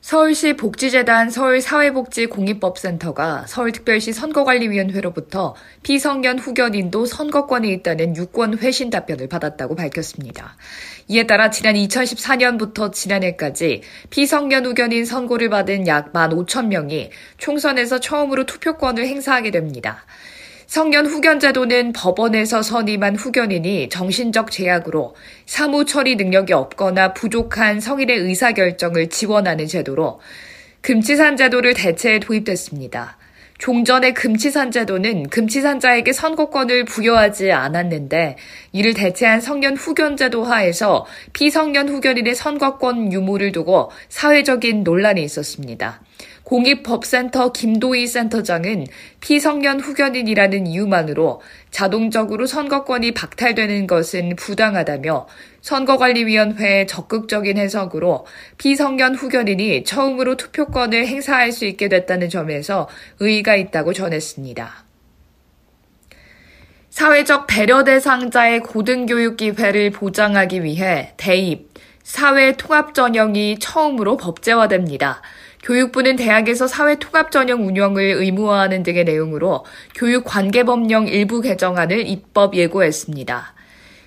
서울시 복지재단 서울사회복지공익법센터가 서울특별시 선거관리위원회로부터 피성년 후견인도 선거권이 있다는 유권 회신 답변을 받았다고 밝혔습니다. 이에 따라 지난 2014년부터 지난해까지 피성년 후견인 선고를 받은 약 15,000명이 총선에서 처음으로 투표권을 행사하게 됩니다. 성년 후견 제도는 법원에서 선임한 후견인이 정신적 제약으로 사무 처리 능력이 없거나 부족한 성인의 의사결정을 지원하는 제도로 금치산 제도를 대체해 도입됐습니다. 종전의 금치산 제도는 금치산자에게 선거권을 부여하지 않았는데 이를 대체한 성년 후견 제도 하에서 피성년 후견인의 선거권 유무를 두고 사회적인 논란이 있었습니다. 공익법센터 김도희 센터장은 피성년 후견인이라는 이유만으로 자동적으로 선거권이 박탈되는 것은 부당하다며 선거관리위원회의 적극적인 해석으로 피성년 후견인이 처음으로 투표권을 행사할 수 있게 됐다는 점에서 의의가 있다고 전했습니다. 사회적 배려 대상자의 고등교육 기회를 보장하기 위해 대입, 사회 통합 전형이 처음으로 법제화됩니다. 교육부는 대학에서 사회통합전형 운영을 의무화하는 등의 내용으로 교육관계법령 일부 개정안을 입법 예고했습니다.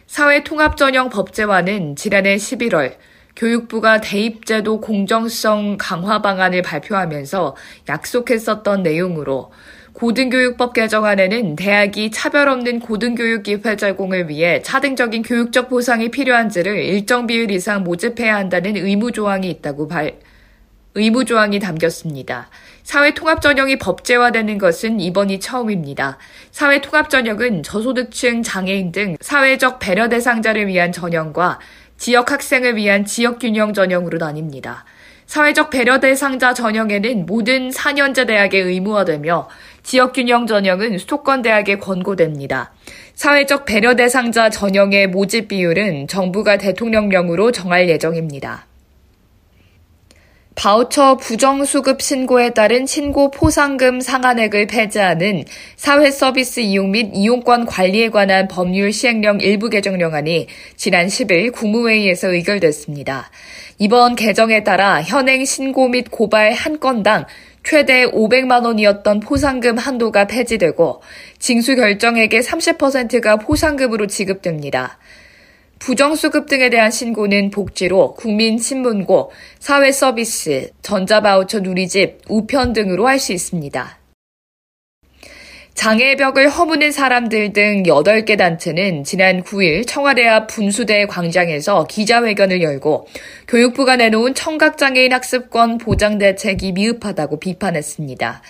사회통합전형 법제화는 지난해 11월 교육부가 대입제도 공정성 강화 방안을 발표하면서 약속했었던 내용으로 고등교육법 개정안에는 대학이 차별 없는 고등교육 기회 제공을 위해 차등적인 교육적 보상이 필요한지를 일정 비율 이상 모집해야 한다는 의무 조항이 담겼습니다. 사회통합전형이 법제화되는 것은 이번이 처음입니다. 사회통합전형은 저소득층, 장애인 등 사회적 배려 대상자를 위한 전형과 지역 학생을 위한 지역균형 전형으로 나뉩니다. 사회적 배려 대상자 전형에는 모든 4년제 대학에 의무화되며 지역균형 전형은 수도권 대학에 권고됩니다. 사회적 배려 대상자 전형의 모집 비율은 정부가 대통령령으로 정할 예정입니다. 바우처 부정수급 신고에 따른 신고 포상금 상한액을 폐지하는 사회서비스 이용 및 이용권 관리에 관한 법률 시행령 일부 개정령안이 지난 10일 국무회의에서 의결됐습니다. 이번 개정에 따라 현행 신고 및 고발 한 건당 최대 500만 원이었던 포상금 한도가 폐지되고 징수 결정액의 30%가 포상금으로 지급됩니다. 부정수급 등에 대한 신고는 복지로, 국민신문고, 사회서비스, 전자바우처 누리집, 우편 등으로 할 수 있습니다. 장애 벽을 허무는 사람들 등 8개 단체는 지난 9일 청와대 앞 분수대 광장에서 기자회견을 열고 교육부가 내놓은 청각장애인 학습권 보장 대책이 미흡하다고 비판했습니다.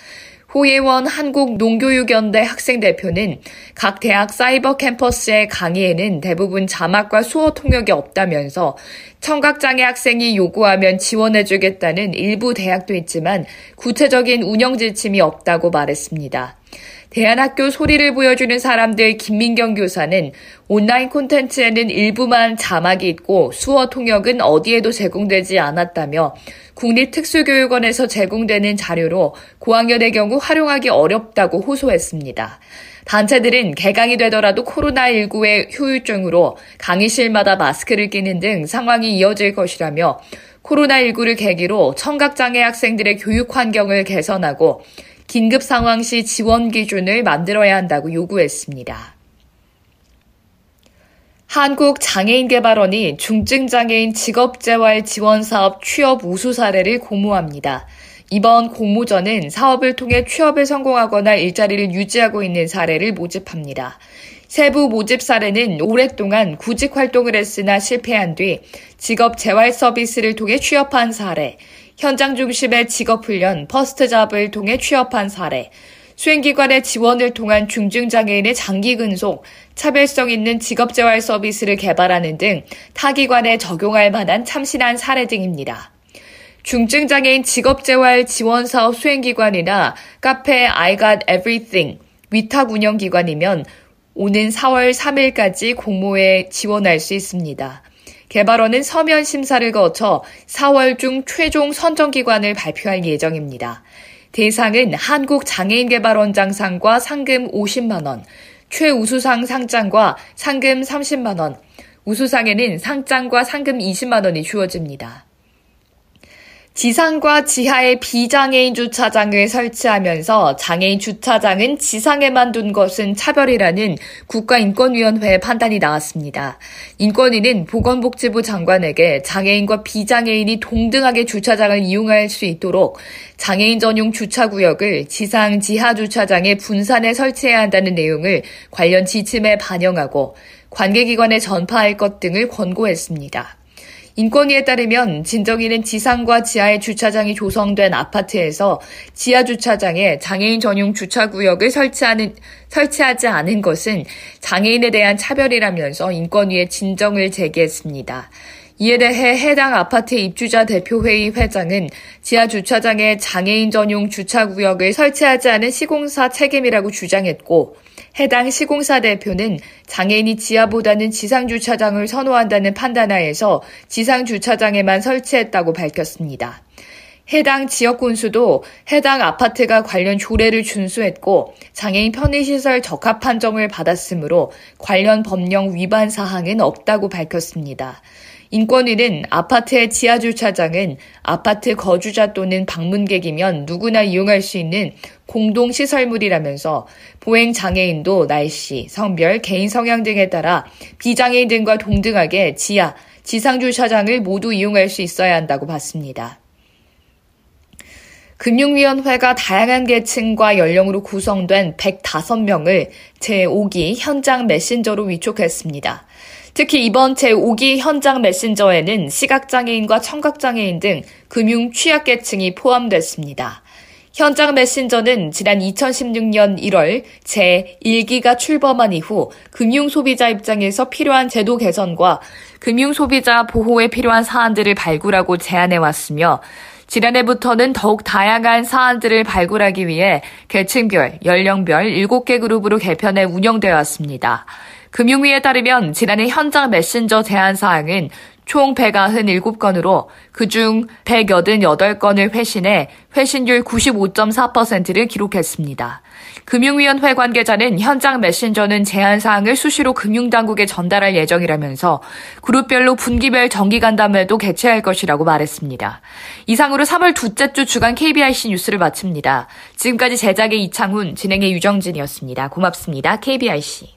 호예원 한국농교육연대 학생대표는 각 대학 사이버 캠퍼스의 강의에는 대부분 자막과 수어 통역이 없다면서 청각장애 학생이 요구하면 지원해주겠다는 일부 대학도 있지만 구체적인 운영 지침이 없다고 말했습니다. 대한학교 소리를 보여주는 사람들 김민경 교사는 온라인 콘텐츠에는 일부만 자막이 있고 수어 통역은 어디에도 제공되지 않았다며 국립특수교육원에서 제공되는 자료로 고학년의 경우 활용하기 어렵다고 호소했습니다. 단체들은 개강이 되더라도 코로나19의 후유증으로 강의실마다 마스크를 끼는 등 상황이 이어질 것이라며 코로나19를 계기로 청각장애 학생들의 교육 환경을 개선하고 긴급 상황 시 지원 기준을 만들어야 한다고 요구했습니다. 한국장애인개발원이 중증장애인 직업재활지원사업 취업 우수 사례를 공모합니다. 이번 공모전은 사업을 통해 취업에 성공하거나 일자리를 유지하고 있는 사례를 모집합니다. 세부 모집 사례는 오랫동안 구직활동을 했으나 실패한 뒤 직업재활서비스를 통해 취업한 사례, 현장 중심의 직업훈련, 퍼스트잡을 통해 취업한 사례, 수행기관의 지원을 통한 중증장애인의 장기근속, 차별성 있는 직업재활 서비스를 개발하는 등 타기관에 적용할 만한 참신한 사례 등입니다. 중증장애인 직업재활 지원사업 수행기관이나 카페 I Got Everything, 위탁운영기관이면 오는 4월 3일까지 공모에 지원할 수 있습니다. 개발원은 서면 심사를 거쳐 4월 중 최종 선정기관을 발표할 예정입니다. 대상은 한국장애인개발원장상과 상금 50만원, 최우수상 상장과 상금 30만원, 우수상에는 상장과 상금 20만원이 주어집니다. 지상과 지하에 비장애인 주차장을 설치하면서 장애인 주차장은 지상에만 둔 것은 차별이라는 국가인권위원회의 판단이 나왔습니다. 인권위는 보건복지부 장관에게 장애인과 비장애인이 동등하게 주차장을 이용할 수 있도록 장애인 전용 주차구역을 지상 지하 주차장에 분산해 설치해야 한다는 내용을 관련 지침에 반영하고 관계기관에 전파할 것 등을 권고했습니다. 인권위에 따르면 진정인은 지상과 지하의 주차장이 조성된 아파트에서 지하 주차장에 장애인 전용 주차구역을 설치하지 않은 것은 장애인에 대한 차별이라면서 인권위에 진정을 제기했습니다. 이에 대해 해당 아파트 입주자 대표회의 회장은 지하 주차장에 장애인 전용 주차구역을 설치하지 않은 시공사 책임이라고 주장했고, 해당 시공사 대표는 장애인이 지하보다는 지상 주차장을 선호한다는 판단하에서 지상 주차장에만 설치했다고 밝혔습니다. 해당 지역군수도 해당 아파트가 관련 조례를 준수했고 장애인 편의시설 적합 판정을 받았으므로 관련 법령 위반 사항은 없다고 밝혔습니다. 인권위는 아파트의 지하 주차장은 아파트 거주자 또는 방문객이면 누구나 이용할 수 있는 공동시설물이라면서 보행 장애인도 날씨, 성별, 개인 성향 등에 따라 비장애인 등과 동등하게 지하, 지상 주차장을 모두 이용할 수 있어야 한다고 봤습니다. 금융위원회가 다양한 계층과 연령으로 구성된 105명을 제5기 현장 메신저로 위촉했습니다. 특히 이번 제5기 현장 메신저에는 시각장애인과 청각장애인 등 금융 취약계층이 포함됐습니다. 현장 메신저는 지난 2016년 1월 제1기가 출범한 이후 금융소비자 입장에서 필요한 제도 개선과 금융소비자 보호에 필요한 사안들을 발굴하고 제안해왔으며, 지난해부터는 더욱 다양한 사안들을 발굴하기 위해 계층별, 연령별 7개 그룹으로 개편해 운영되어 왔습니다. 금융위에 따르면 지난해 현장 메신저 제안 사항은 총 197건으로 그중 188건을 회신해 회신율 95.4%를 기록했습니다. 금융위원회 관계자는 현장 메신저는 제안 사항을 수시로 금융당국에 전달할 예정이라면서 그룹별로 분기별 정기간담회도 개최할 것이라고 말했습니다. 이상으로 3월 둘째 주 주간 KBIC 뉴스를 마칩니다. 지금까지 제작의 이창훈, 진행의 유정진이었습니다. 고맙습니다. KBIC.